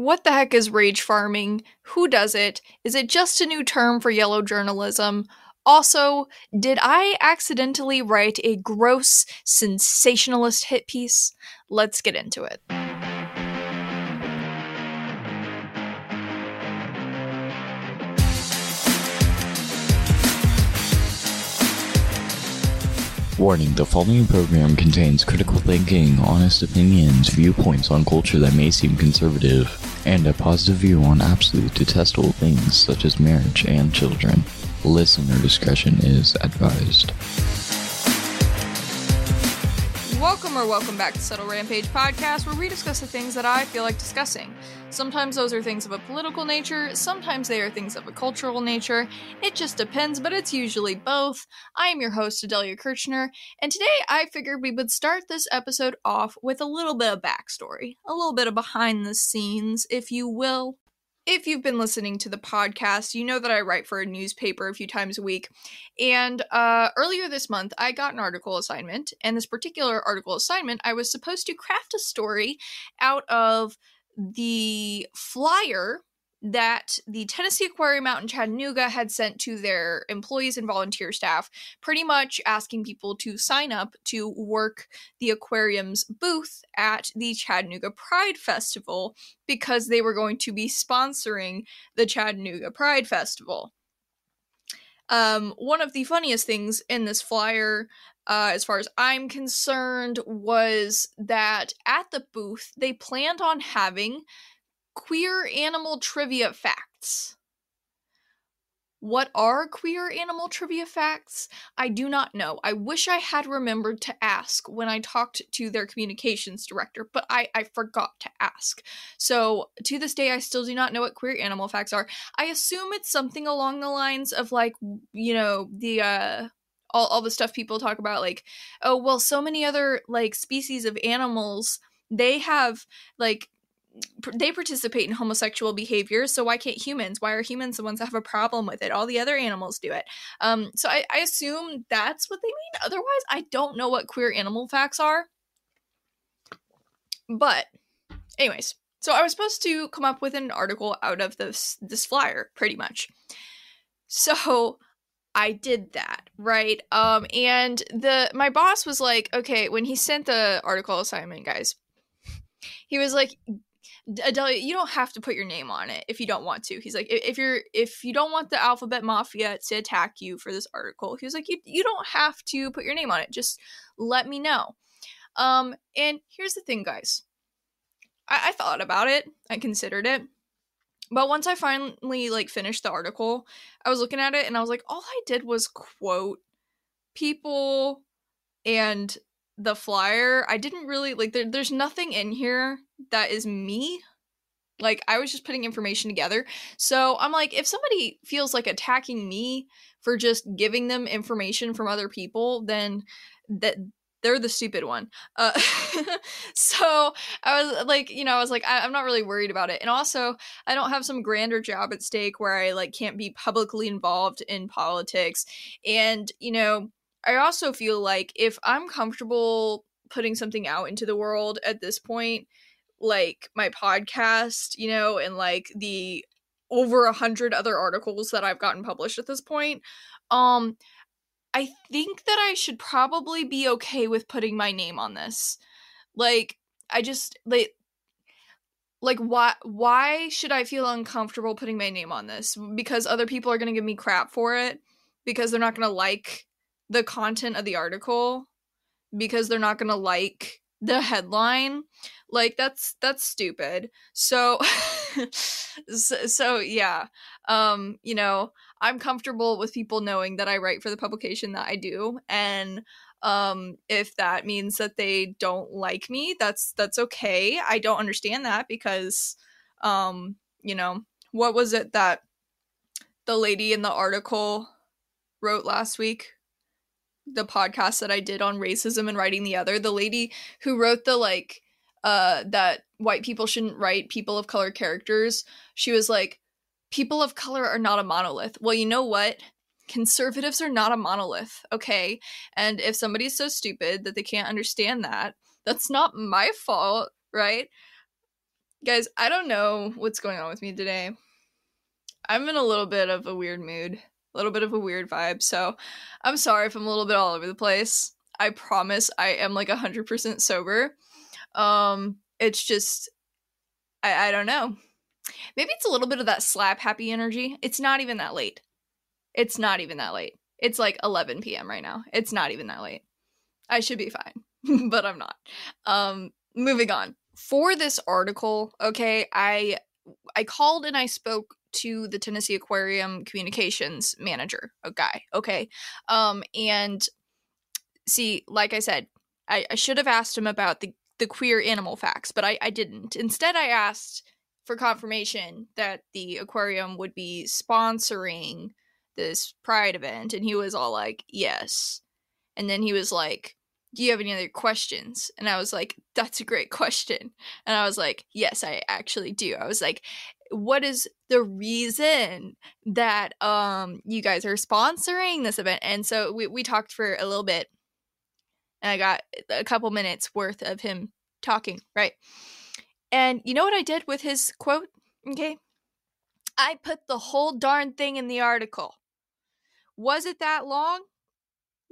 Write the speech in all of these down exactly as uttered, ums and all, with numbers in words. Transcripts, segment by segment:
What the heck is rage farming? Who does it? Is it just a new term for yellow journalism? Also, did I accidentally write a gross, sensationalist hit piece? Let's get into it. Warning, the following program contains critical thinking, honest opinions, viewpoints on culture that may seem conservative, and a positive view on absolute detestable things such as marriage and children. Listener discretion is advised. Welcome or welcome back to Subtle Rampage Podcast, where we discuss the things that I feel like discussing. Sometimes those are things of a political nature, sometimes they are things of a cultural nature. It just depends, but it's usually both. I am your host, Adelia Kirchner, and today I figured we would start this episode off with a little bit of backstory, a little bit of behind the scenes, if you will. If you've been listening to the podcast, you know that I write for a newspaper a few times a week, and uh, earlier this month I got an article assignment, and this particular article assignment, I was supposed to craft a story out of the flyer that the Tennessee Aquarium out in Chattanooga had sent to their employees and volunteer staff, pretty much asking people to sign up to work the aquarium's booth at the Chattanooga Pride Festival because they were going to be sponsoring the Chattanooga Pride Festival. Um, one of the funniest things in this flyer, uh, as far as I'm concerned, was that at the booth they planned on having queer animal trivia facts. What are queer animal trivia facts? I do not know. I wish I had remembered to ask when I talked to their communications director, but I, I forgot to ask. So to this day, I still do not know what queer animal facts are. I assume it's something along the lines of, like, you know, the, uh, all, all the stuff people talk about, like, oh, well, so many other, like, species of animals, they have, like, they participate in homosexual behavior, so why can't humans? Why are humans the ones that have a problem with it? All the other animals do it. Um, so I, I assume that's what they mean. Otherwise, I don't know what queer animal facts are. But anyways, so I was supposed to come up with an article out of this, this flyer, pretty much. So I did that, right? Um, and the my boss was like, okay, when he sent the article assignment, guys, he was like, Adelia, you don't have to put your name on it if you don't want to. He's like, if you're, if you don't want the Alphabet Mafia to attack you for this article, he was like, you, you don't have to put your name on it. Just let me know. Um, and here's the thing, guys. I, I thought about it. I considered it. But once I finally, like, finished the article, I was looking at it and I was like, all I did was quote people and the flyer. I didn't really, like, there, there's nothing in here that is me. Like, I was just putting information together. So I'm like, if somebody feels like attacking me for just giving them information from other people, then that they're the stupid one. Uh, so I was like, you know, I was like, I, I'm not really worried about it. And also, I don't have some grander job at stake where I, like, can't be publicly involved in politics. And, you know, I also feel like if I'm comfortable putting something out into the world at this point, like my podcast, you know, and like the over a hundred other articles that I've gotten published at this point, um, I think that I should probably be okay with putting my name on this. Like, I just, like, like why, why should I feel uncomfortable putting my name on this? Because other people are going to give me crap for it, because they're not going to like the content of the article, because they're not gonna like the headline. Like, that's that's stupid. So, so, so yeah, um, you know, I'm comfortable with people knowing that I write for the publication that I do, and um, if that means that they don't like me, that's that's okay. I don't understand that because, um, you know, what was it that the lady in the article wrote last week? The podcast that I did on racism and writing the other, the lady who wrote the, like, uh, that white people shouldn't write people of color characters. She was like, people of color are not a monolith. Well, you know what? Conservatives are not a monolith. Okay. And if somebody's so stupid that they can't understand that, that's not my fault. Right. Guys, I don't know what's going on with me today. I'm in a little bit of a weird mood, a little bit of a weird vibe, so I'm sorry if I'm a little bit all over the place. I promise I am like one hundred percent sober. Um, it's just, I, I don't know. Maybe it's a little bit of that slap happy energy. It's not even that late. It's not even that late. It's like eleven p.m. right now. It's not even that late. I should be fine, but I'm not. Um, moving on. For this article, okay, I I called and I spoke to the Tennessee Aquarium communications manager, a guy, okay? Um, and see, like I said, I, I should have asked him about the, the queer animal facts, but I, I didn't. Instead, I asked for confirmation that the aquarium would be sponsoring this pride event, and he was all like, yes. And then he was like, do you have any other questions? And I was like, that's a great question. And I was like, yes, I actually do. I was like, what is the reason that um you guys are sponsoring this event? And so we, we talked for a little bit, and I got a couple minutes worth of him talking, right? And you know what I did with his quote? Okay. I put the whole darn thing in the article. Was it that long?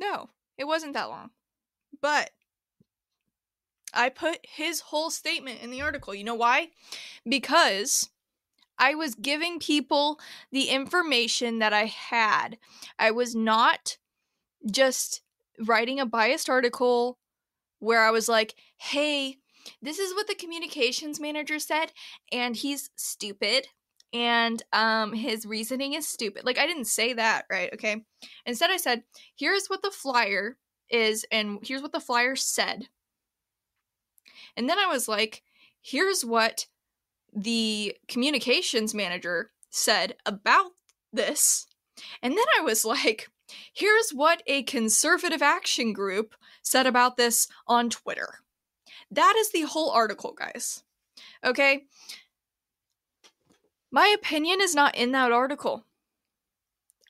No, it wasn't that long. But I put his whole statement in the article. You know why? Because I was giving people the information that I had. I was not just writing a biased article where I was like, hey, this is what the communications manager said, and he's stupid, and um, his reasoning is stupid. Like, I didn't say that, right? Okay. Instead, I said, here's what the flyer is, and here's what the flyer said. And then I was like, here's what the communications manager said about this. And then I was like, here's what a conservative action group said about this on Twitter. That is the whole article, guys. Okay? My opinion is not in that article.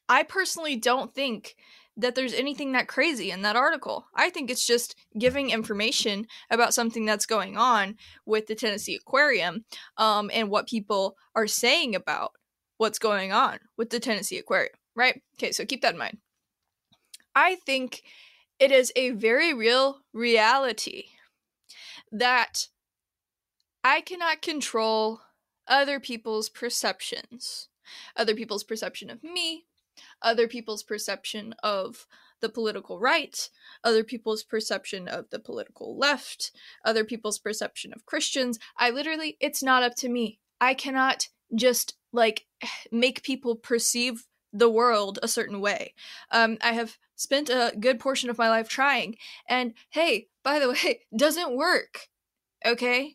I personally don't think that there's anything that crazy in that article. I think it's just giving information about something that's going on with the Tennessee Aquarium um, and what people are saying about what's going on with the Tennessee Aquarium, right? Okay, so keep that in mind. I think it is a very real reality that I cannot control other people's perceptions, other people's perception of me, other people's perception of the political right, other people's perception of the political left, other people's perception of Christians. I literally, it's not up to me. I cannot just, like, make people perceive the world a certain way. Um, I have spent a good portion of my life trying, and hey, by the way, doesn't work, okay?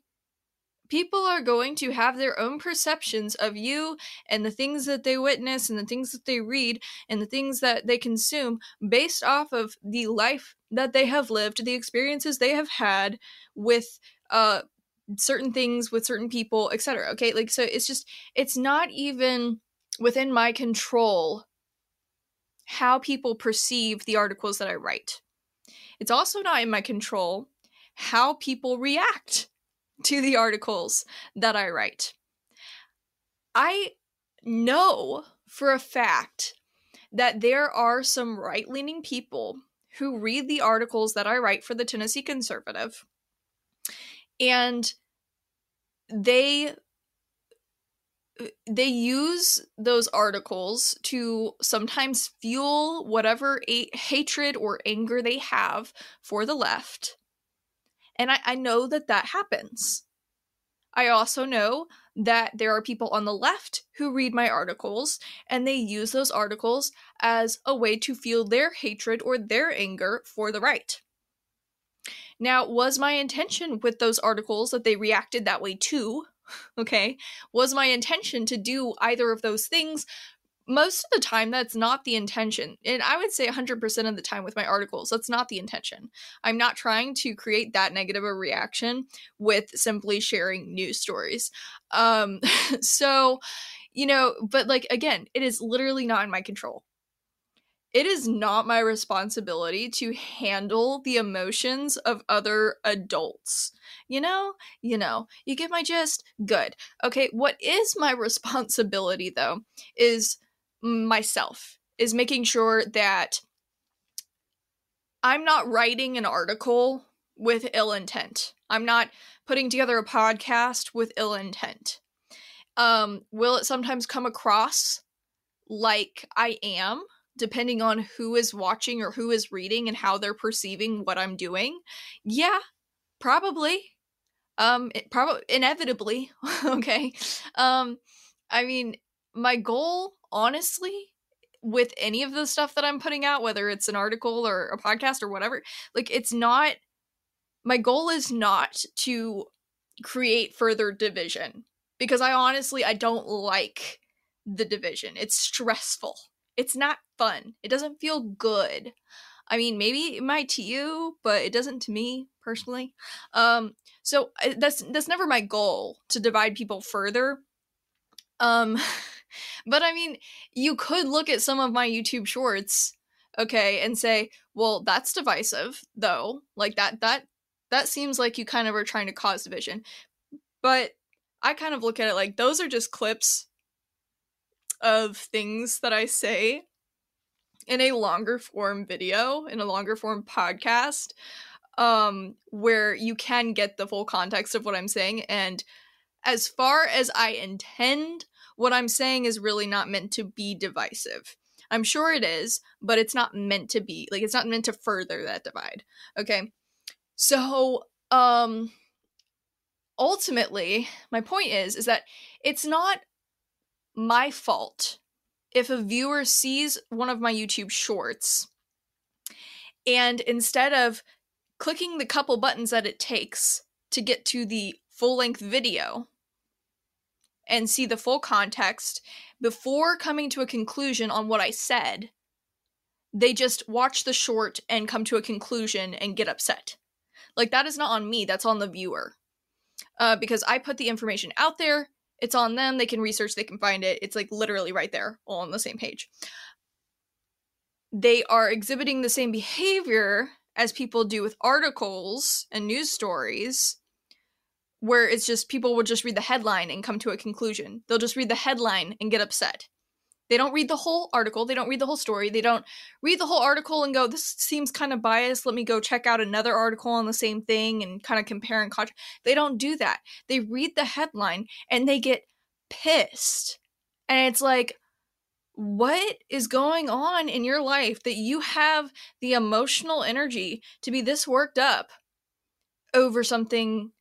People are going to have their own perceptions of you and the things that they witness and the things that they read and the things that they consume based off of the life that they have lived, the experiences they have had with uh, certain things, with certain people, et cetera. Okay, like, so it's just, it's not even within my control how people perceive the articles that I write. It's also not in my control how people react to the articles that I write. I know for a fact that there are some right-leaning people who read the articles that I write for the Tennessee Conservative, and they they use those articles to sometimes fuel whatever a- hatred or anger they have for the left. And I, I know that that happens. I also know that there are people on the left who read my articles, and they use those articles as a way to fuel their hatred or their anger for the right. Now, was my intention with those articles that they reacted that way too? Okay? Was my intention to do either of those things? Most of the time, that's not the intention. And I would say one hundred percent of the time with my articles, that's not the intention. I'm not trying to create that negative a reaction with simply sharing news stories. Um, so, you know, but like, again, it is literally not in my control. it is not my responsibility to handle the emotions of other adults. You know, you know, you get my gist? Good. Okay, what is my responsibility, though, is myself, is making sure that I'm not writing an article with ill intent. I'm not putting together a podcast with ill intent. Um, will it sometimes come across like I am, depending on who is watching or who is reading and how they're perceiving what I'm doing? Yeah, probably. Um, it probably inevitably. Okay. Um, I mean, my goal, honestly, with any of the stuff that I'm putting out, whether it's an article or a podcast or whatever, like it's not, my goal is not to create further division, because I honestly, I don't like the division. It's stressful. It's not fun. It doesn't feel good. I mean, maybe it might to you, but it doesn't to me personally. Um, so I, that's that's never my goal, to divide people further. Um, but I mean, you could look at some of my YouTube shorts, okay, and say, well, that's divisive, though. Like that that that seems like you kind of are trying to cause division. But I kind of look at it like those are just clips of things that I say in a longer form video, in a longer form podcast, um, where you can get the full context of what I'm saying. And as far as I intend, what I'm saying is really not meant to be divisive. I'm sure it is, but it's not meant to be. Like, it's not meant to further that divide. Okay. So, um... ultimately, my point is, is that it's not my fault if a viewer sees one of my YouTube shorts and instead of clicking the couple buttons that it takes to get to the full-length video and see the full context before coming to a conclusion on what I said, they just watch the short and come to a conclusion and get upset. Like, that is not on me, that's on the viewer. Uh, because I put the information out there, it's on them, they can research, they can find it, it's like literally right there, all on the same page. They are exhibiting the same behavior as people do with articles and news stories, where it's just people will just read the headline and come to a conclusion. They'll just read the headline and get upset. They don't read the whole article, they don't read the whole story, they don't read the whole article and go, this seems kind of biased, let me go check out another article on the same thing and kind of compare and contrast. They don't do that. They read the headline and they get pissed. And it's like, what is going on in your life that you have the emotional energy to be this worked up over something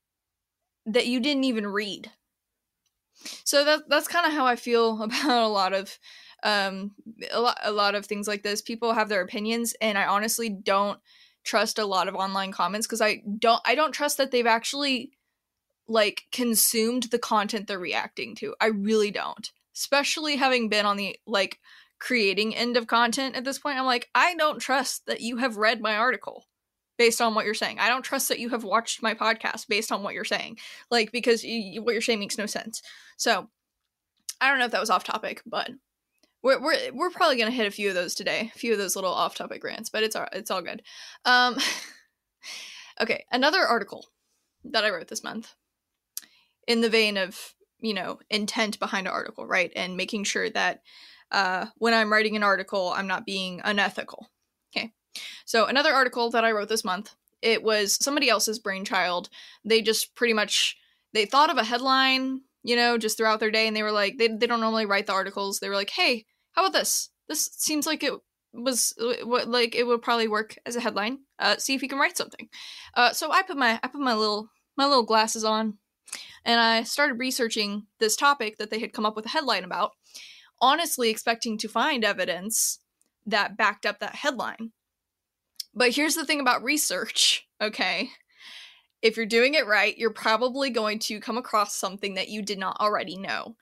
that you didn't even read? So that that's kind of how I feel about a lot of um a lot a lot of things like this. People have their opinions, and I honestly don't trust a lot of online comments because I don't I don't trust that they've actually like consumed the content they're reacting to. I really don't. Especially having been on the like creating end of content at this point, I'm like, I don't trust that you have read my article based on what you're saying. I don't trust that you have watched my podcast based on what you're saying, like, because you, what you're saying makes no sense. So I don't know if that was off topic, but we're we're, we're probably going to hit a few of those today, a few of those little off topic rants, but it's all, it's all good. Um, okay. Another article that I wrote this month in the vein of, you know, intent behind an article, right? And making sure that uh, when I'm writing an article, I'm not being unethical. Okay. So another article that I wrote this month, it was somebody else's brainchild. They just pretty much, they thought of a headline, you know, just throughout their day. And they were like, they, they don't normally write the articles. They were like, hey, how about this? This seems like it was like, it would probably work as a headline. Uh, see if you can write something. Uh, so I put my, I put my little, my little glasses on and I started researching this topic that they had come up with a headline about, honestly expecting to find evidence that backed up that headline. But here's the thing about research, okay? If you're doing it right, you're probably going to come across something that you did not already know.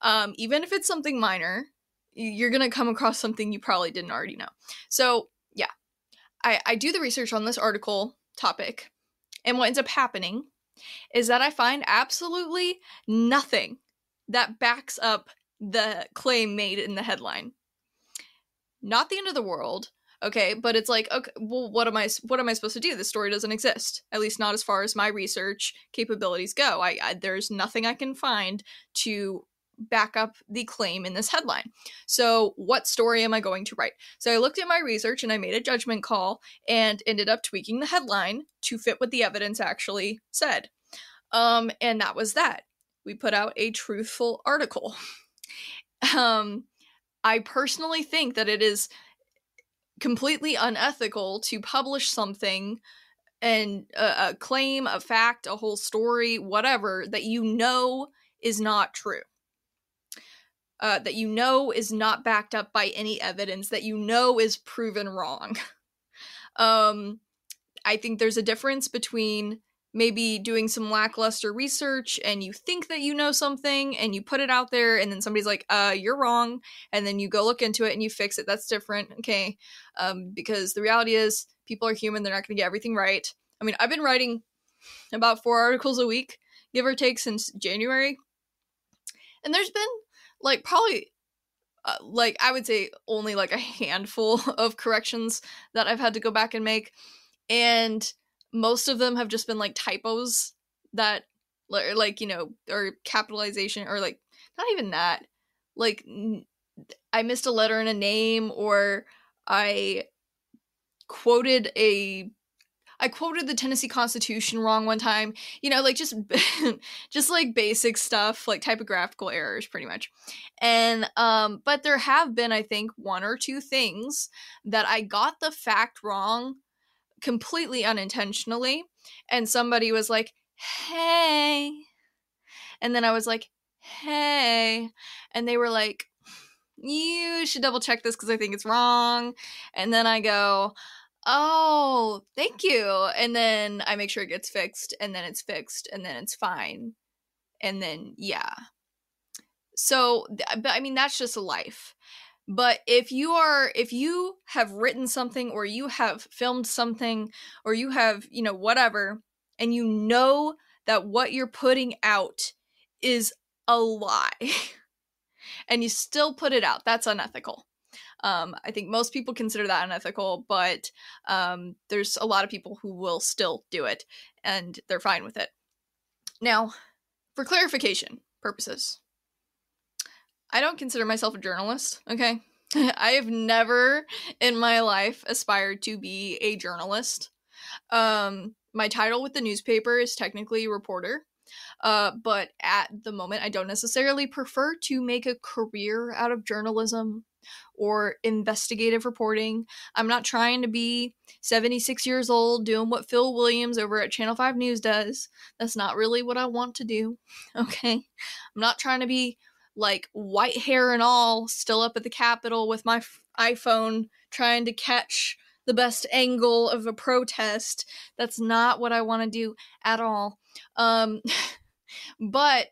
Um, even if it's something minor, you're going to come across something you probably didn't already know. So, yeah. I, I do the research on this article topic, and what ends up happening is that I find absolutely nothing that backs up the claim made in the headline. not the end of the world, okay, but it's like, okay, well, what am I, what am I supposed to do? This story doesn't exist, at least not as far as my research capabilities go. I, I there's nothing I can find to back up the claim in this headline. So what story am I going to write? So I looked at my research and I made a judgment call and ended up tweaking the headline to fit what the evidence actually said. Um, and that was that. We put out a truthful article. um, I personally think that it is completely unethical to publish something and a, a claim, a fact, a whole story, whatever, that you know is not true. Uh, that you know is not backed up by any evidence, that you know is proven wrong. um, I think there's a difference between maybe doing some lackluster research and you think that you know something and you put it out there and then somebody's like, uh, you're wrong. And then you go look into it and you fix it. That's different. Okay. Um, because the reality is people are human. They're not going to get everything right. I mean, I've been writing about four articles a week, give or take, since January. And there's been like probably uh, like I would say only like a handful of corrections that I've had to go back and make. And most of them have just been like typos that like, you know, or capitalization or like not even that, like I missed a letter in a name, or I quoted a, I quoted the Tennessee Constitution wrong one time, you know, like just, just like basic stuff, like typographical errors pretty much. And, um, but there have been, I think, one or two things that I got the fact wrong completely unintentionally, and somebody was like, hey, and then I was like, hey, and they were like, you should double check this because I think it's wrong. And then I go, oh, thank you. And then I make sure it gets fixed, and then it's fixed, and then it's fine, and then yeah. So but I mean, that's just a life. But if you are, if you have written something, or you have filmed something, or you have, you know, whatever, and you know that what you're putting out is a lie and you still put it out, that's unethical. Um, I think most people consider that unethical, but um, there's a lot of people who will still do it and they're fine with it. Now, for clarification purposes, I don't consider myself a journalist, okay? I have never in my life aspired to be a journalist. Um, my title with the newspaper is technically reporter, uh, but at the moment I don't necessarily prefer to make a career out of journalism or investigative reporting. I'm not trying to be seventy-six years old doing what Phil Williams over at Channel five News does. That's not really what I want to do, okay? I'm not trying to be like white hair and all, still up at the Capitol with my f- iPhone trying to catch the best angle of a protest. That's not what I want to do at all. Um, but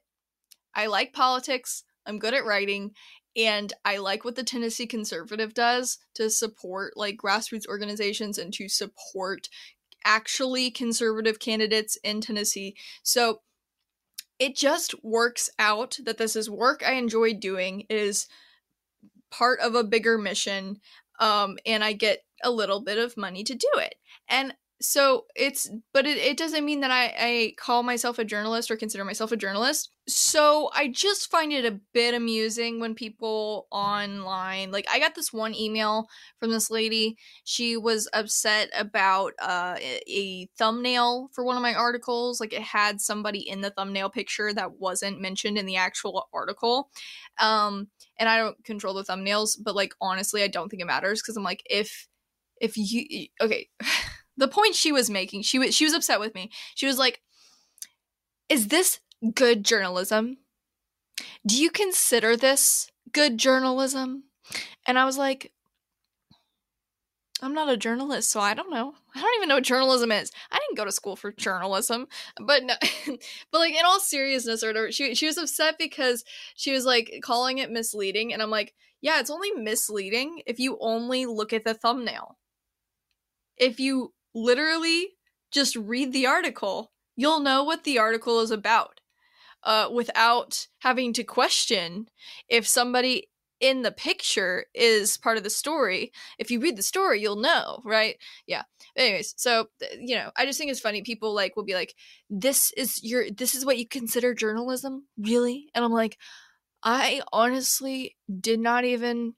I like politics, I'm good at writing, and I like what the Tennessee Conservative does to support like grassroots organizations and to support actually conservative candidates in Tennessee. So it just works out that this is work I enjoy doing, it is part of a bigger mission, um, and I get a little bit of money to do it. And so it's, but it, it doesn't mean that I, I call myself a journalist or consider myself a journalist. So I just find it a bit amusing when people online, like I got this one email from this lady. She was upset about uh, a thumbnail for one of my articles. Like it had somebody in the thumbnail picture that wasn't mentioned in the actual article. Um, and I don't control the thumbnails, but like, honestly, I don't think it matters. Cause I'm like, if, if you, okay. The point she was making, she was she was upset with me. She was like, is this good journalism? Do you consider this good journalism? And I was like, I'm not a journalist, so I don't know. I don't even know what journalism is. I didn't go to school for journalism. But no, but like in all seriousness or whatever, she, she was upset because she was like calling it misleading. And I'm like, yeah, it's only misleading if you only look at the thumbnail. If you literally just read the article, you'll know what the article is about, uh, without having to question if somebody in the picture is part of the story. If you read the story, you'll know, right? Yeah. Anyways, so, you know, I just think it's funny. People like will be like, this is your, this is what you consider journalism? Really? And I'm like, I honestly did not even,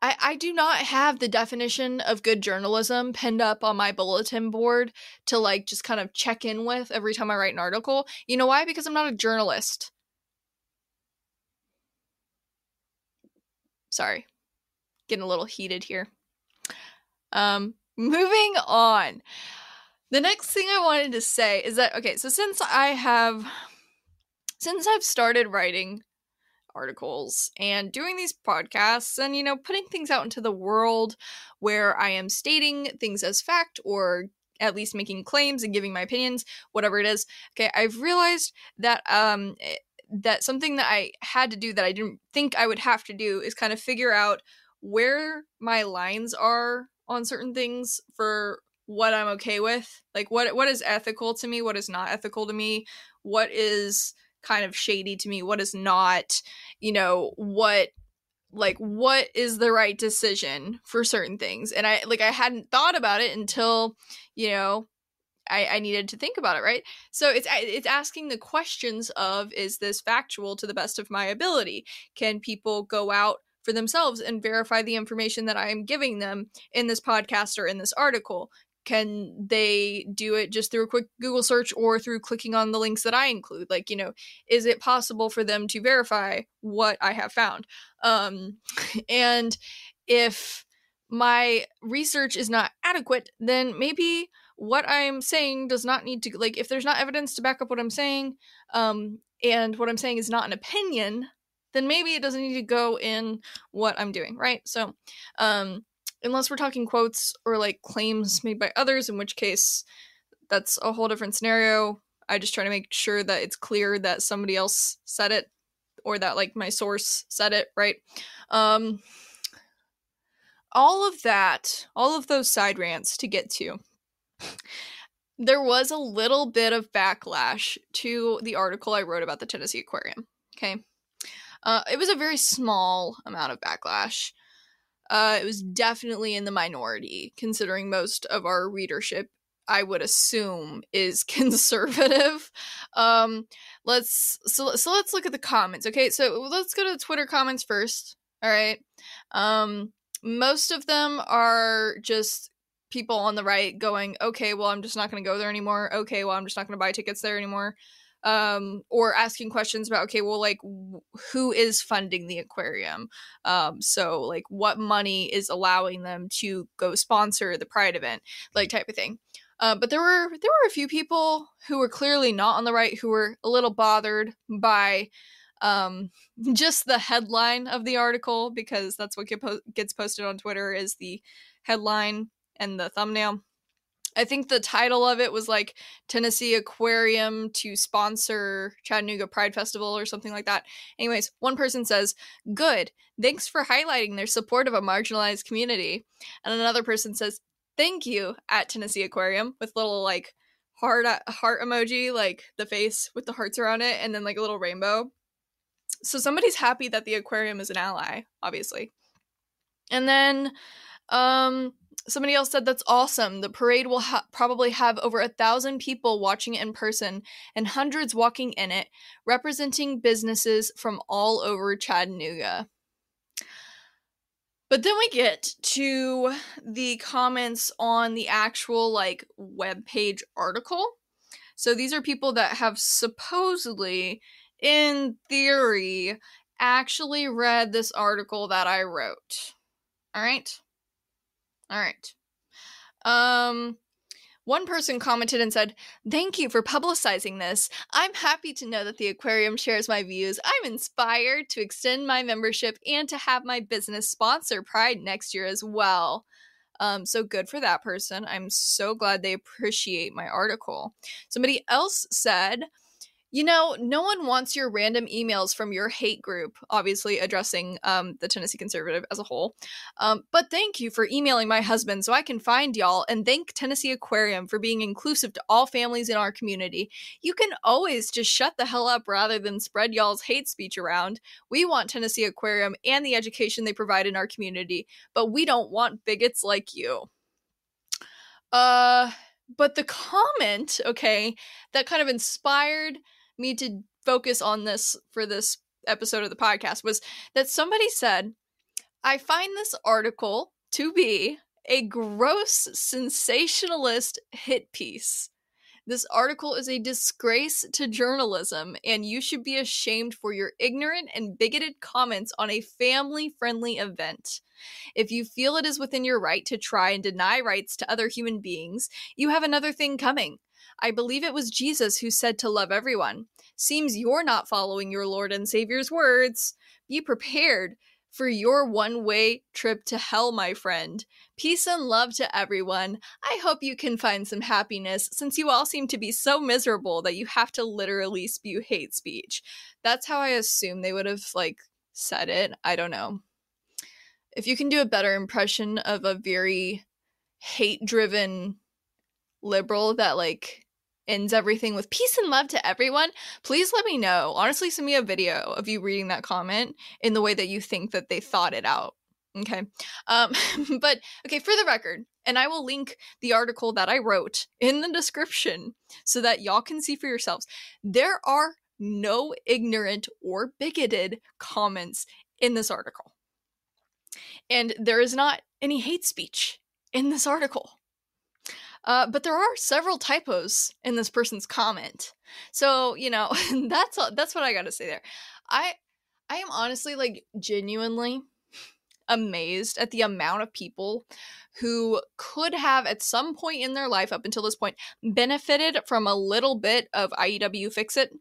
I, I do not have the definition of good journalism pinned up on my bulletin board to like just kind of check in with every time I write an article. You know why? Because I'm not a journalist. Sorry, getting a little heated here. Um, moving on. The next thing I wanted to say is that, okay, so since I have, since I've started writing articles and doing these podcasts and, you know, putting things out into the world where I am stating things as fact or at least making claims and giving my opinions, whatever it is, okay, I've realized that, um, it, that something that I had to do that I didn't think I would have to do is kind of figure out where my lines are on certain things for what I'm okay with. Like what what is ethical to me, what is not ethical to me, what is kind of shady to me, what is not, you know, what like what is the right decision for certain things. And I like I hadn't thought about it until, you know, I, I needed to think about it, right? So it's it's asking the questions of, is this factual to the best of my ability? Can people go out for themselves and verify the information that I am giving them in this podcast or in this article? Can they do it just through a quick Google search or through clicking on the links that I include? Like, you know, is it possible for them to verify what I have found? Um, and if my research is not adequate, then maybe what I'm saying does not need to, like, if there's not evidence to back up what I'm saying, um, and what I'm saying is not an opinion, then maybe it doesn't need to go in what I'm doing, right? So, um, unless we're talking quotes or, like, claims made by others, in which case that's a whole different scenario. I just try to make sure that it's clear that somebody else said it or that, like, my source said it, right? Um, all of that, all of those side rants to get to. There was a little bit of backlash to the article I wrote about the Tennessee Aquarium, okay? Uh, it was a very small amount of backlash. Uh, it was definitely in the minority, considering most of our readership, I would assume, is conservative. Um, let's so, so let's look at the comments, okay? So let's go to the Twitter comments first, all right? Um, most of them are just people on the right going, okay, well, I'm just not going to go there anymore. Okay, well, I'm just not going to buy tickets there anymore. Um, or asking questions about, okay, well, like, w- who is funding the aquarium? Um, so, like, what money is allowing them to go sponsor the Pride event, like, type of thing. Uh, but there were, there were a few people who were clearly not on the right, who were a little bothered by um, just the headline of the article, because that's what get po- gets posted on Twitter is the headline and the thumbnail. I think the title of it was like Tennessee Aquarium to sponsor Chattanooga Pride Festival or something like that. Anyways, one person says, good, thanks for highlighting their support of a marginalized community. And another person says, thank you at Tennessee Aquarium, with little like heart, heart emoji, like the face with the hearts around it, and then like a little rainbow. So somebody's happy that the aquarium is an ally, obviously. And then, um... somebody else said, that's awesome. The parade will ha- probably have over a thousand people watching it in person and hundreds walking in it, representing businesses from all over Chattanooga. But then we get to the comments on the actual, like, webpage article. So these are people that have supposedly, in theory, actually read this article that I wrote. All right? All right. Um, one person commented and said, thank you for publicizing this. I'm happy to know that the aquarium shares my views. I'm inspired to extend my membership and to have my business sponsor Pride next year as well. Um, so good for that person. I'm so glad they appreciate my article. Somebody else said, You know, no one wants your random emails from your hate group, obviously addressing um, the Tennessee Conservative as a whole. Um, but thank you for emailing my husband so I can find y'all, and thank Tennessee Aquarium for being inclusive to all families in our community. You can always just shut the hell up rather than spread y'all's hate speech around. We want Tennessee Aquarium and the education they provide in our community, but we don't want bigots like you. Uh, but the comment, okay, that kind of inspired me to focus on this for this episode of the podcast was that somebody said, I find this article to be a gross sensationalist hit piece. This article is a disgrace to journalism, and you should be ashamed for your ignorant and bigoted comments on a family-friendly event. If you feel it is within your right to try and deny rights to other human beings, you have another thing coming. I believe it was Jesus who said to love everyone. Seems you're not following your Lord and Savior's words. Be prepared for your one-way trip to hell, my friend. Peace and love to everyone. I hope you can find some happiness, since you all seem to be so miserable that you have to literally spew hate speech. That's how I assume they would have, like, said it. I don't know. If you can do a better impression of a very hate-driven liberal that, like, ends everything with peace and love to everyone, please let me know. Honestly, send me a video of you reading that comment in the way that you think that they thought it out. Okay. Um, but okay, for the record, and I will link the article that I wrote in the description so that y'all can see for yourselves. There are no ignorant or bigoted comments in this article. And there is not any hate speech in this article. Uh, but there are several typos in this person's comment. So, you know, that's all, that's what I gotta say there. I I am honestly, like, genuinely amazed at the amount of people who could have at some point in their life up until this point benefited from a little bit of I E W Fix It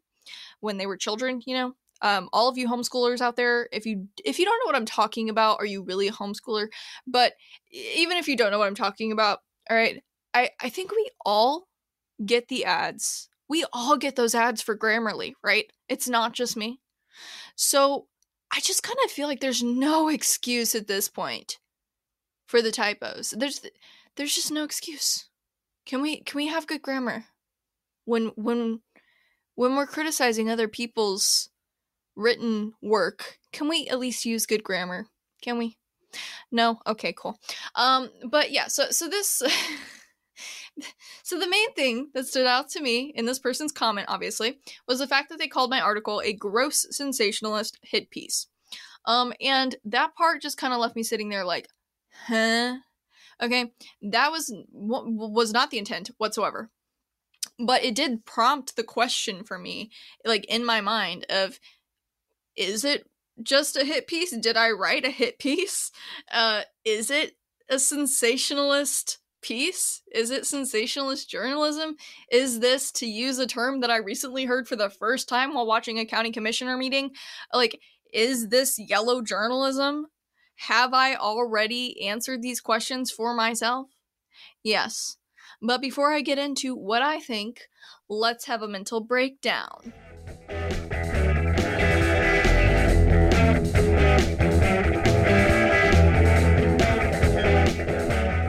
when they were children, you know? Um, all of you homeschoolers out there, if you if you don't know what I'm talking about, are you really a homeschooler? But even if you don't know what I'm talking about, all right, I, I think we all get the ads. We all get those ads for Grammarly, right? It's not just me. So I just kind of feel like there's no excuse at this point for the typos. There's there's just no excuse. Can we can we have good grammar when when when we're criticizing other people's written work? Can we at least use good grammar? Can we? No? Okay, cool. Um, but yeah, so so this. So the main thing that stood out to me in this person's comment, obviously, was the fact that they called my article a gross sensationalist hit piece. Um, and that part just kind of left me sitting there like, huh? Okay, that was was not the intent whatsoever. But it did prompt the question for me, like, in my mind of, is it just a hit piece? Did I write a hit piece? Uh, is it a sensationalist piece? Is it sensationalist journalism? Is this, to use a term that I recently heard for the first time while watching a county commissioner meeting, like, is this yellow journalism? Have I already answered these questions for myself? Yes. But before I get into what I think, let's have a mental breakdown.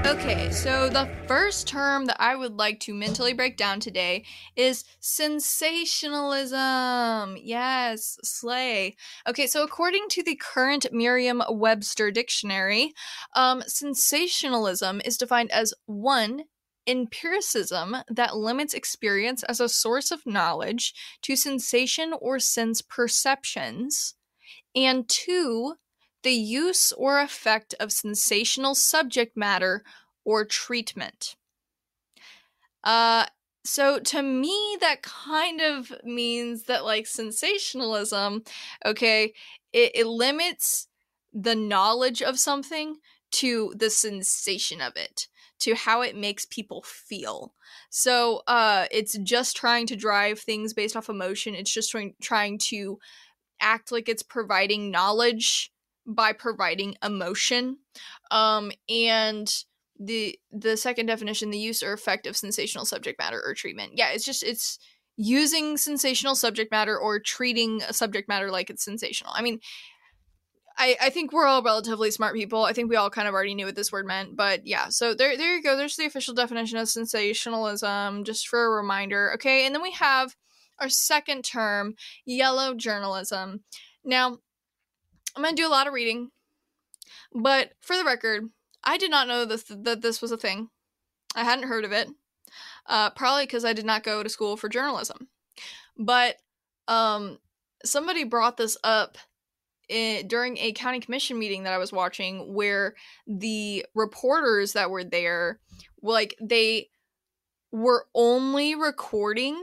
Okay, so the first term that I would like to mentally break down today is sensationalism. Yes, slay. Okay, so according to the current Merriam-Webster dictionary, um, sensationalism is defined as one, empiricism that limits experience as a source of knowledge to sensation or sense perceptions, and two, the use or effect of sensational subject matter or treatment. Uh, so to me, that kind of means that, like, sensationalism, okay, it, it limits the knowledge of something to the sensation of it, to how it makes people feel. So uh, it's just trying to drive things based off emotion. It's just trying, trying to act like it's providing knowledge by providing emotion. Um, and... The the second definition, the use or effect of sensational subject matter or treatment. Yeah, it's just, it's using sensational subject matter or treating a subject matter like it's sensational. I mean, I, I think we're all relatively smart people. I think we all kind of already knew what this word meant, but yeah. So there, there you go. There's the official definition of sensationalism, just for a reminder. Okay. And then we have our second term, yellow journalism. Now, I'm going to do a lot of reading, but for the record, I did not know this, that this was a thing. I hadn't heard of it, uh, probably because I did not go to school for journalism. But um, somebody brought this up in, during a county commission meeting that I was watching, where the reporters that were there, like, they were only recording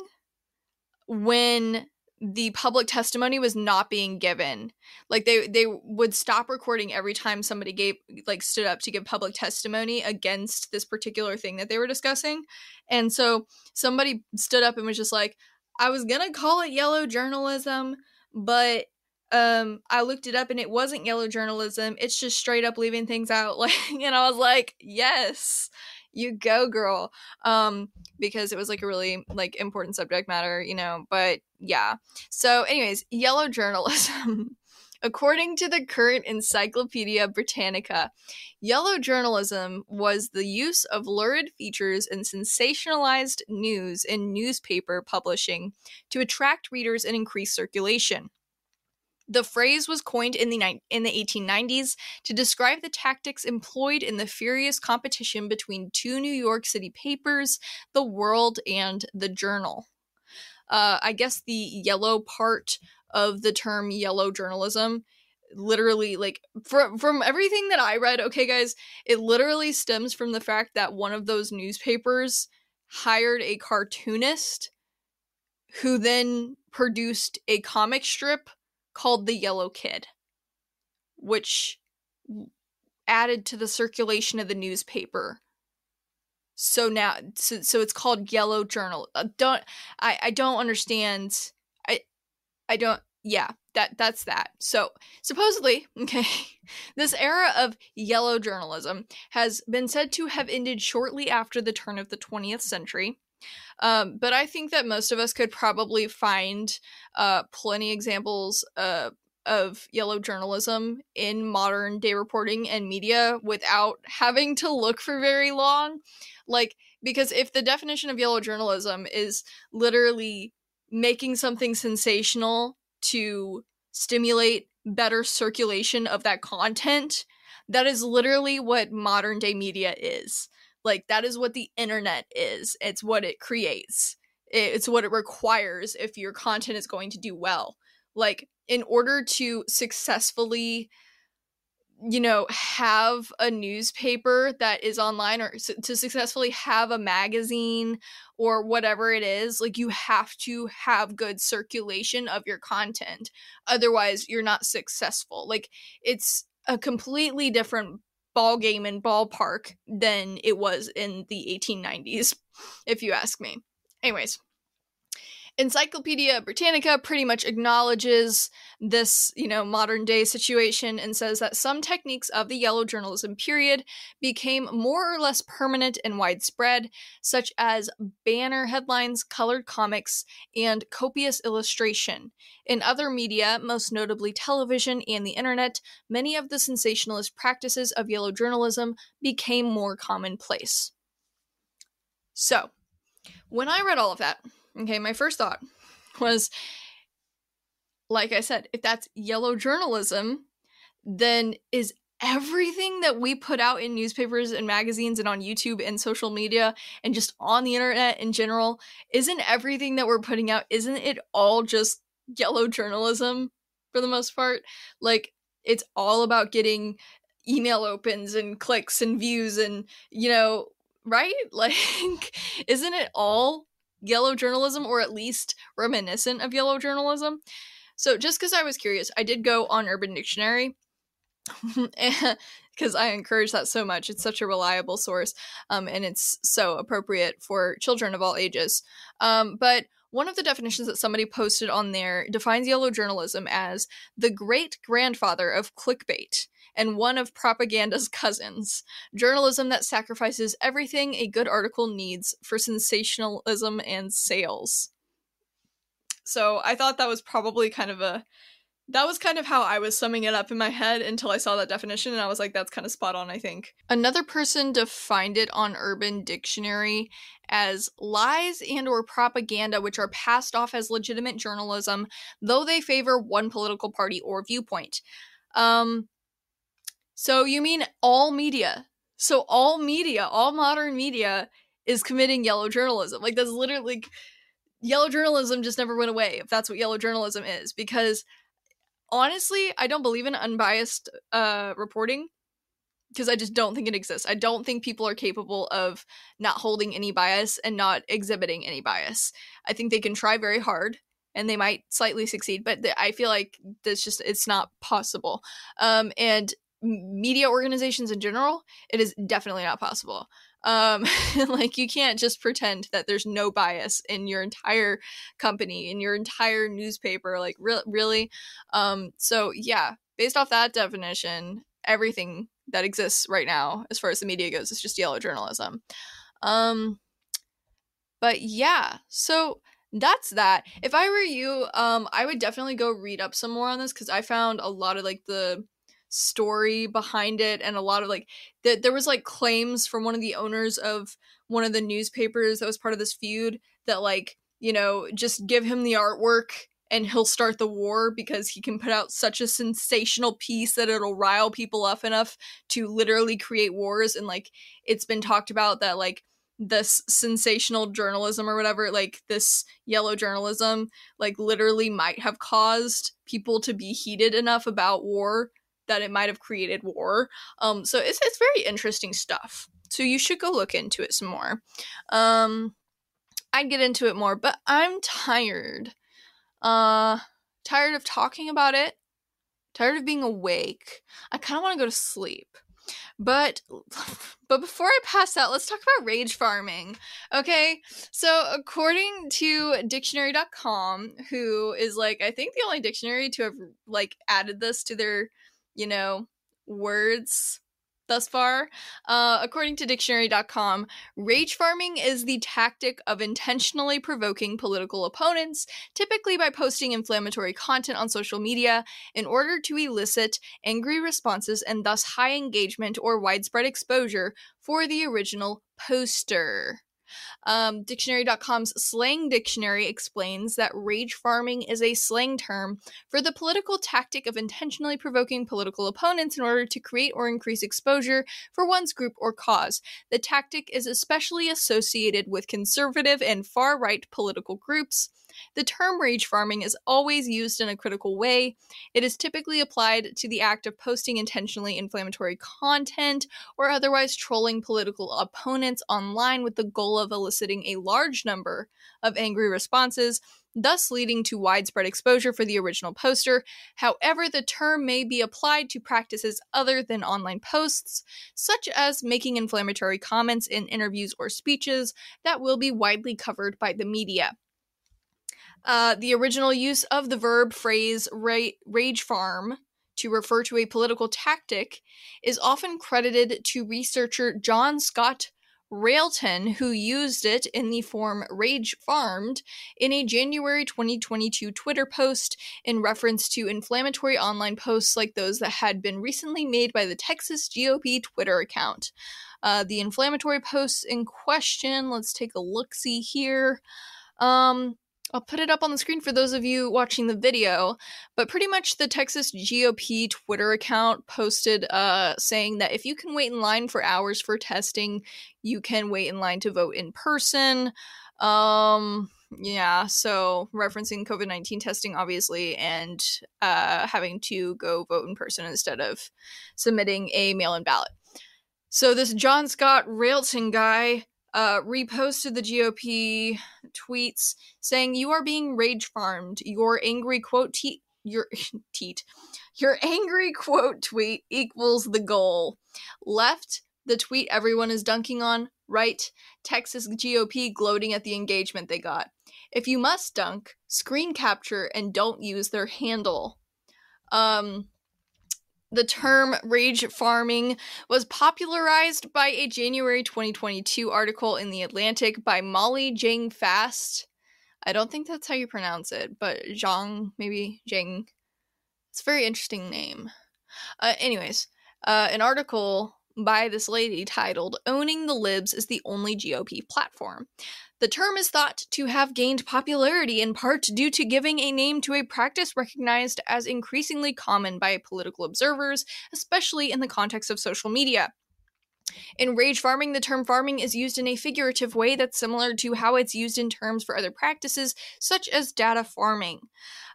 when the public testimony was not being given. Like, they they would stop recording every time somebody gave like stood up to give public testimony against this particular thing that they were discussing. And so somebody stood up and was just like, I was gonna call it yellow journalism, but um I looked it up and it wasn't yellow journalism, it's just straight up leaving things out. Like, and I was like, yes, you go, girl. Um, because it was like a really like important subject matter, you know, but yeah. So anyways, yellow journalism. According to the current Encyclopedia Britannica, yellow journalism was the use of lurid features and sensationalized news in newspaper publishing to attract readers and increase circulation. The phrase was coined in the ni- in the eighteen nineties to describe the tactics employed in the furious competition between two New York City papers, The World and The Journal. Uh, I guess the yellow part of the term yellow journalism literally, like, from from everything that I read, okay, guys, it literally stems from the fact that one of those newspapers hired a cartoonist who then produced a comic strip called The Yellow Kid, which added to the circulation of the newspaper. So now, so, so it's called yellow journal. Uh, don't I? I don't understand. I, I don't. Yeah, that that's that. So supposedly, okay, this era of yellow journalism has been said to have ended shortly after the turn of the twentieth century. Um, but I think that most of us could probably find uh, plenty examples uh, of yellow journalism in modern day reporting and media without having to look for very long. Like, because if the definition of yellow journalism is literally making something sensational to stimulate better circulation of that content, that is literally what modern day media is. Like, that is what the internet is. It's what it creates. It's what it requires if your content is going to do well. Like, in order to successfully, you know, have a newspaper that is online, or to successfully have a magazine or whatever it is, like, you have to have good circulation of your content. Otherwise, you're not successful. Like, it's a completely different ball game and ballpark than it was in the eighteen nineties, if you ask me. Anyways, Encyclopedia Britannica pretty much acknowledges this, you know, modern day situation and says that some techniques of the yellow journalism period became more or less permanent and widespread, such as banner headlines, colored comics, and copious illustration. In other media, most notably television and the internet, many of the sensationalist practices of yellow journalism became more commonplace. So, when I read all of that, okay, my first thought was, like I said, if that's yellow journalism, then is everything that we put out in newspapers and magazines and on YouTube and social media and just on the internet in general, isn't everything that we're putting out, isn't it all just yellow journalism for the most part? Like, it's all about getting email opens and clicks and views and, you know, right? Like, isn't it all yellow journalism, or at least reminiscent of yellow journalism? So just because I was curious, I did go on Urban Dictionary, because I encourage that so much. It's such a reliable source, um, and it's so appropriate for children of all ages. Um, but one of the definitions that somebody posted on there defines yellow journalism as the great-grandfather of clickbait, and one of propaganda's cousins. Journalism that sacrifices everything a good article needs for sensationalism and sales. So I thought that was probably kind of a, that was kind of how I was summing it up in my head until I saw that definition, and I was like, that's kind of spot on, I think. Another person defined it on Urban Dictionary as lies and or propaganda which are passed off as legitimate journalism, though they favor one political party or viewpoint. Um, so you mean all media. So all media, all modern media is committing yellow journalism. Like, that's literally, yellow journalism just never went away, if that's what yellow journalism is, because honestly, I don't believe in unbiased uh, reporting, because I just don't think it exists. I don't think people are capable of not holding any bias and not exhibiting any bias. I think they can try very hard, and they might slightly succeed, but th- I feel like that's just, it's not possible. Um, and media organizations in general, it is definitely not possible. Um, like, you can't just pretend that there's no bias in your entire company, in your entire newspaper, like, re- really? Um, so yeah, based off that definition, everything that exists right now, as far as the media goes, is just yellow journalism. Um, but yeah, so that's that. If I were you, um, I would definitely go read up some more on this, because I found a lot of, like, the story behind it, and a lot of, like, that there was, like, claims from one of the owners of one of the newspapers that was part of this feud that, like, you know, just give him the artwork and he'll start the war, because he can put out such a sensational piece that it'll rile people up enough to literally create wars. And, like, it's been talked about that, like, this sensational journalism or whatever, like, this yellow journalism, like, literally might have caused people to be heated enough about war that it might have created war. Um, so it's it's very interesting stuff. So you should go look into it some more. Um, I'd get into it more, but I'm tired. Uh, tired of talking about it. Tired of being awake. I kind of want to go to sleep. But but before I pass out, let's talk about rage farming. Okay, so according to dictionary dot com, who is, like, I think the only dictionary to have, like, added this to their, you know, words thus far. Uh, according to dictionary dot com, rage farming is the tactic of intentionally provoking political opponents, typically by posting inflammatory content on social media in order to elicit angry responses and thus high engagement or widespread exposure for the original poster. Um, dictionary dot com's slang dictionary explains that rage farming is a slang term for the political tactic of intentionally provoking political opponents in order to create or increase exposure for one's group or cause. The tactic is especially associated with conservative and far-right political groups. The term rage farming is always used in a critical way. It is typically applied to the act of posting intentionally inflammatory content or otherwise trolling political opponents online with the goal of eliciting a large number of angry responses, thus leading to widespread exposure for the original poster. However, the term may be applied to practices other than online posts, such as making inflammatory comments in interviews or speeches that will be widely covered by the media. Uh, the original use of the verb phrase ra- rage farm to refer to a political tactic is often credited to researcher John Scott Railton, who used it in the form rage farmed in a January twenty twenty-two Twitter post in reference to inflammatory online posts like those that had been recently made by the Texas G O P Twitter account. Uh, the inflammatory posts in question, let's take a look-see here. Um... I'll put it up on the screen for those of you watching the video, but pretty much the Texas G O P Twitter account posted uh, saying that if you can wait in line for hours for testing, you can wait in line to vote in person. Um, yeah, so referencing covid nineteen testing, obviously, and uh, having to go vote in person instead of submitting a mail-in ballot. So this John Scott Railton guy Uh, reposted the G O P tweets saying, "You are being rage farmed. Your angry quote te- your teat, your angry quote tweet equals the goal. Left, the tweet everyone is dunking on. Right, Texas G O P gloating at the engagement they got. If you must dunk, screen capture and don't use their handle." Um. The term rage farming was popularized by a January twenty twenty-two article in The Atlantic by Molly Jane Fast, I don't think that's how you pronounce it, but Zhang, maybe Zhang. It's a very interesting name. Uh, anyways, uh, an article by this lady titled, "Owning the Libs is the Only G O P Platform." The term is thought to have gained popularity in part due to giving a name to a practice recognized as increasingly common by political observers, especially in the context of social media. In rage farming, the term farming is used in a figurative way that's similar to how it's used in terms for other practices, such as data farming.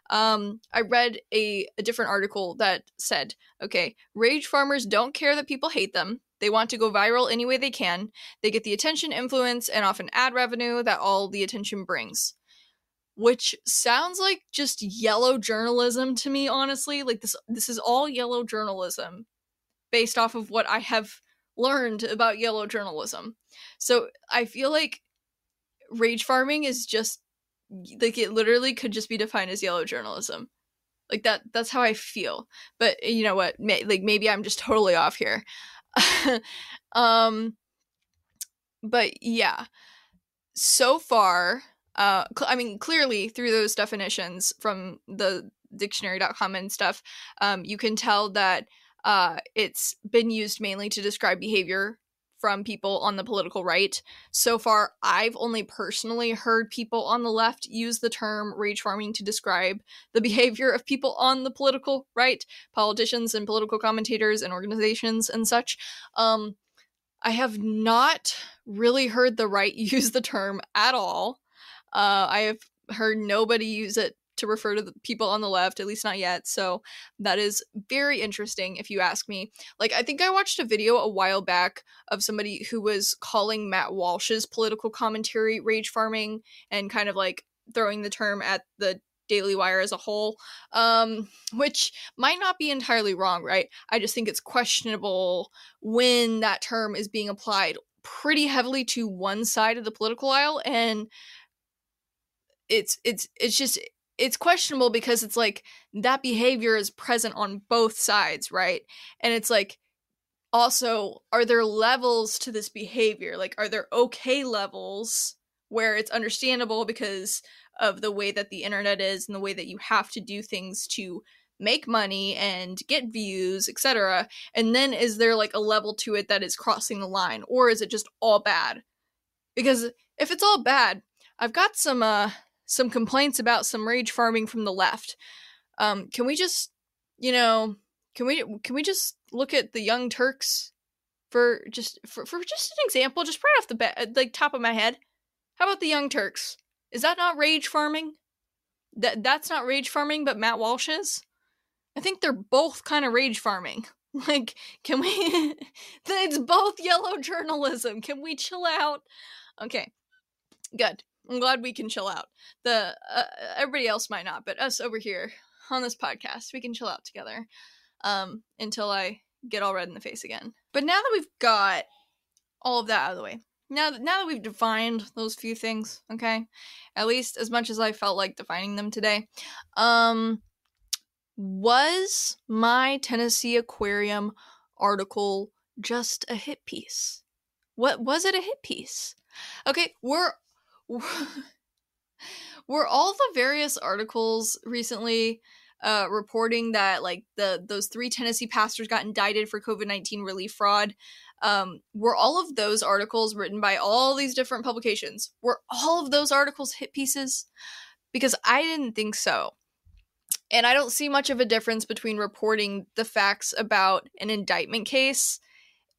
Um, I read a, a different article that said, okay, rage farmers don't care that people hate them. They want to go viral any way they can. They get the attention, influence, and often ad revenue that all the attention brings. Which sounds like just yellow journalism to me, honestly. Like, this, this is all yellow journalism based off of what I have learned about yellow journalism. So I feel like rage farming is just, like, it literally could just be defined as yellow journalism. Like, that, that's how I feel. But you know what? May, like, maybe I'm just totally off here. um, but yeah, so far, uh, cl- I mean, clearly through those definitions from the dictionary dot com and stuff, um, you can tell that uh, it's been used mainly to describe behavior from people on the political right. So far, I've only personally heard people on the left use the term rage farming to describe the behavior of people on the political right, politicians and political commentators and organizations and such. Um, I have not really heard the right use the term at all. Uh, I have heard nobody use it to refer to the people on the left, at least not yet. So that is very interesting if you ask me. Like, I think I watched a video a while back of somebody who was calling Matt Walsh's political commentary rage farming and kind of like throwing the term at the Daily Wire as a whole, um, which might not be entirely wrong, right? I just think it's questionable when that term is being applied pretty heavily to one side of the political aisle, and it's it's it's just it's questionable because it's like that behavior is present on both sides, right? And it's like, also, are there levels to this behavior? Like, are there okay levels where it's understandable because of the way that the internet is and the way that you have to do things to make money and get views, et cetera? And then is there like a level to it that is crossing the line, or is it just all bad? Because if it's all bad, I've got some, uh, some complaints about some rage farming from the left. Um, can we just, you know, can we can we just look at the Young Turks for just for, for just an example, just right off the bat, like top of my head? How about the Young Turks? Is that not rage farming? That that's not rage farming, but Matt Walsh is? I think they're both kind of rage farming. Like, can we? It's both yellow journalism. Can we chill out? Okay, good. I'm glad we can chill out. The uh, everybody else might not, but us over here on this podcast, we can chill out together um, until I get all red in the face again. But now that we've got all of that out of the way, now that, now that we've defined those few things, okay, at least as much as I felt like defining them today, um, was my Tennessee Aquarium article just a hit piece? What was it a hit piece? Okay, we're Were all the various articles recently uh, reporting that, like, the those three Tennessee pastors got indicted for covid nineteen relief fraud? Um, were all of those articles written by all these different publications? Were all of those articles hit pieces? Because I didn't think so. And I don't see much of a difference between reporting the facts about an indictment case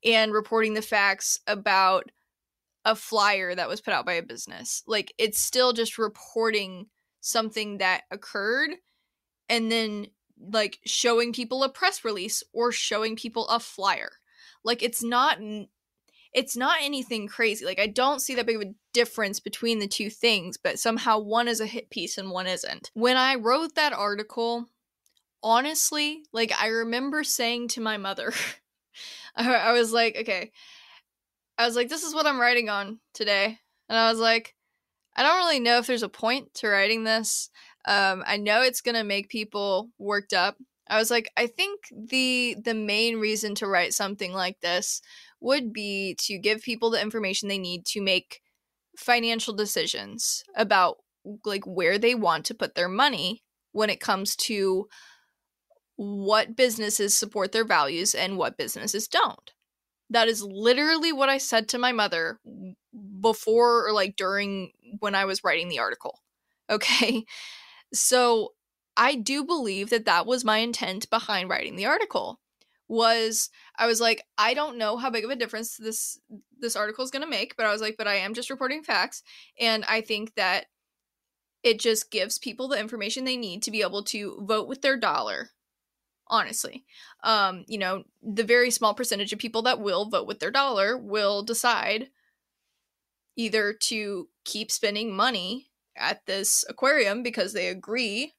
and reporting the facts about a flyer that was put out by a business. Like, it's still just reporting something that occurred and then, like, showing people a press release or showing people a flyer. Like, it's not it's not anything crazy. Like, I don't see that big of a difference between the two things, but somehow one is a hit piece and one isn't. When I wrote that article, honestly, like, I remember saying to my mother, I, I was like, okay, I was like, this is what I'm writing on today. And I was like, I don't really know if there's a point to writing this. Um, I know it's going to make people worked up. I was like, I think the the main reason to write something like this would be to give people the information they need to make financial decisions about like where they want to put their money when it comes to what businesses support their values and what businesses don't. That is literally what I said to my mother before or like during when I was writing the article. Okay. So I do believe that that was my intent behind writing the article. Was I was like, I don't know how big of a difference this this article is going to make, but I was like, but I am just reporting facts, and I think that it just gives people the information they need to be able to vote with their dollar. Honestly, um, you know, the very small percentage of people that will vote with their dollar will decide either to keep spending money at this aquarium because they agree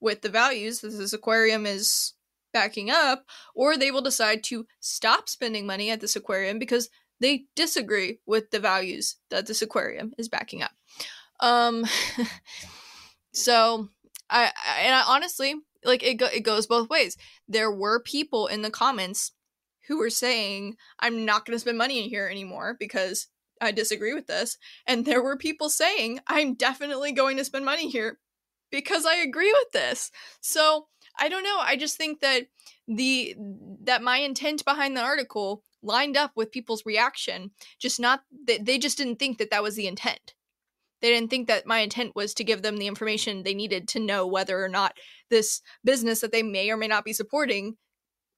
with the values that this aquarium is backing up, or they will decide to stop spending money at this aquarium because they disagree with the values that this aquarium is backing up. Um, so I, I, and I honestly, like it, go, it goes both ways. There were people in the comments who were saying, I'm not going to spend money in here anymore because I disagree with this. And there were people saying, I'm definitely going to spend money here because I agree with this. So I don't know. I just think that the that my intent behind the article lined up with people's reaction. Just not they, they just didn't think that that was the intent. They didn't think that my intent was to give them the information they needed to know whether or not this business that they may or may not be supporting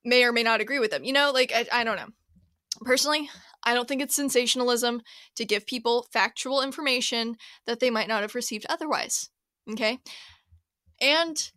may or may not agree with them. You know, like, I, I don't know. Personally, I don't think it's sensationalism to give people factual information that they might not have received otherwise. Okay. And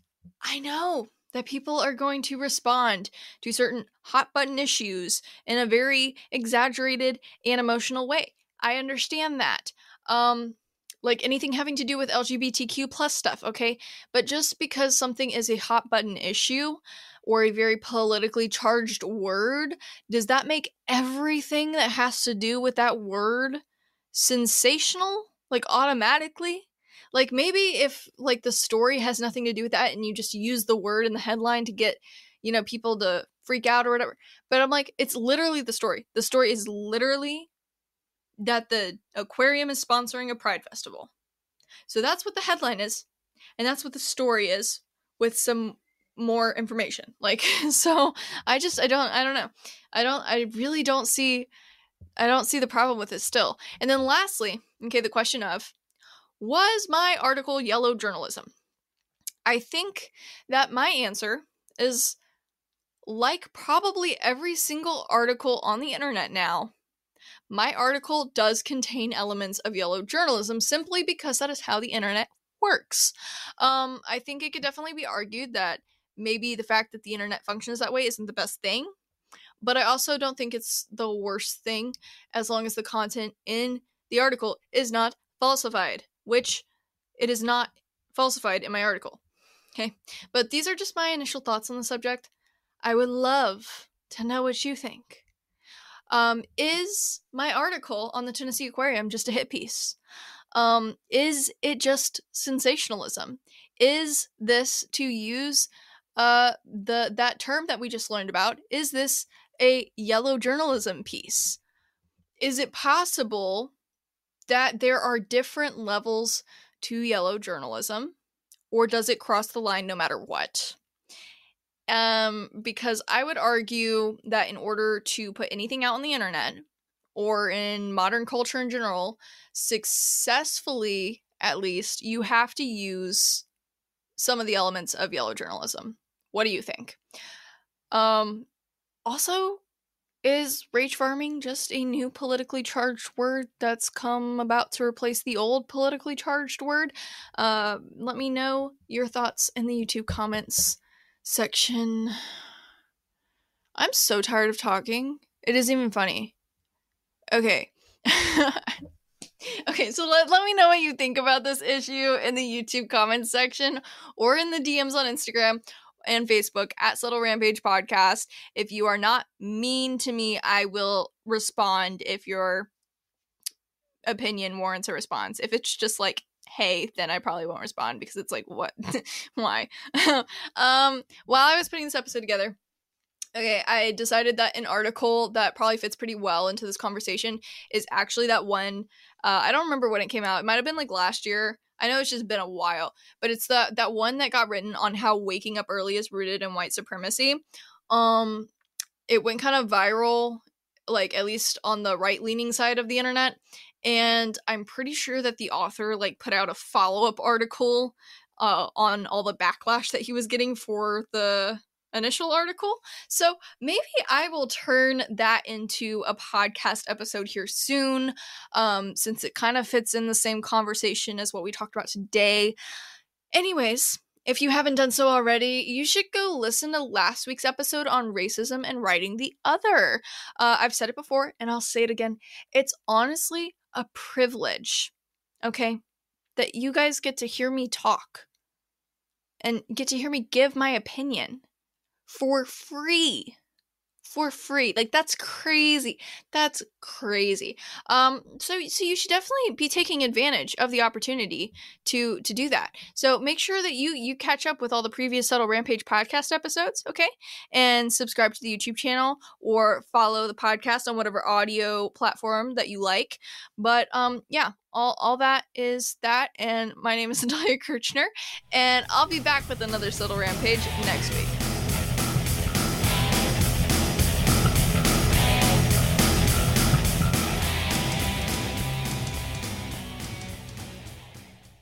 I know that people are going to respond to certain hot button issues in a very exaggerated and emotional way. I understand that. Um, like anything having to do with L G B T Q plus stuff, okay? But just because something is a hot button issue or a very politically charged word, does that make everything that has to do with that word sensational? Like automatically? Like, maybe if, like, the story has nothing to do with that and you just use the word in the headline to get, you know, people to freak out or whatever. But I'm like, it's literally the story. The story is literally that the aquarium is sponsoring a pride festival. So that's what the headline is. And that's what the story is with some more information. Like, so I just, I don't, I don't know. I don't, I really don't see, I don't see the problem with it still. And then lastly, okay, the question of, was my article yellow journalism? I think that my answer is, like probably every single article on the internet now, my article does contain elements of yellow journalism simply because that is how the internet works. Um, I think it could definitely be argued that maybe the fact that the internet functions that way isn't the best thing, but I also don't think it's the worst thing as long as the content in the article is not falsified. Which it is not falsified in my article. Okay. But these are just my initial thoughts on the subject. I would love to know what you think. Um, is my article on the Tennessee Aquarium just a hit piece? Um, is it just sensationalism? Is this, to use uh, the that term that we just learned about, is this a yellow journalism piece? Is it possible that there are different levels to yellow journalism, or does it cross the line no matter what? Um, because I would argue that in order to put anything out on the internet, or in modern culture in general, successfully at least, you have to use some of the elements of yellow journalism. What do you think? Um, also, is rage farming just a new politically charged word that's come about to replace the old politically charged word? Uh, let me know your thoughts in the YouTube comments section. I'm so tired of talking. It isn't even funny. Okay. Okay, so let, let me know what you think about this issue in the YouTube comments section or in the D Ms on Instagram and Facebook at Subtle Rampage Podcast. If you are not mean to me, I will respond if your opinion warrants a response. If it's just like, hey, then I probably won't respond because it's like, what? Why? um, while I was putting this episode together, okay, I decided that an article that probably fits pretty well into this conversation is actually that one. Uh, I don't remember when it came out. It might have been like last year. I know it's just been a while, but it's the that one that got written on how waking up early is rooted in white supremacy. Um, it went kind of viral, like at least on the right-leaning side of the internet. And I'm pretty sure that the author like put out a follow-up article uh, on all the backlash that he was getting for the initial article. So maybe I will turn that into a podcast episode here soon, um, since it kind of fits in the same conversation as what we talked about today. Anyways, if you haven't done so already, you should go listen to last week's episode on racism and writing the other. Uh, I've said it before, and I'll say it again. It's honestly a privilege, okay, that you guys get to hear me talk and get to hear me give my opinion. For free. For free. Like, that's crazy. That's crazy. Um, so so you should definitely be taking advantage of the opportunity to to do that. So make sure that you you catch up with all the previous Subtle Rampage podcast episodes, okay? And subscribe to the YouTube channel or follow the podcast on whatever audio platform that you like. But um, yeah, all, all that is that. And my name is Natalia Kirchner, and I'll be back with another Subtle Rampage next week.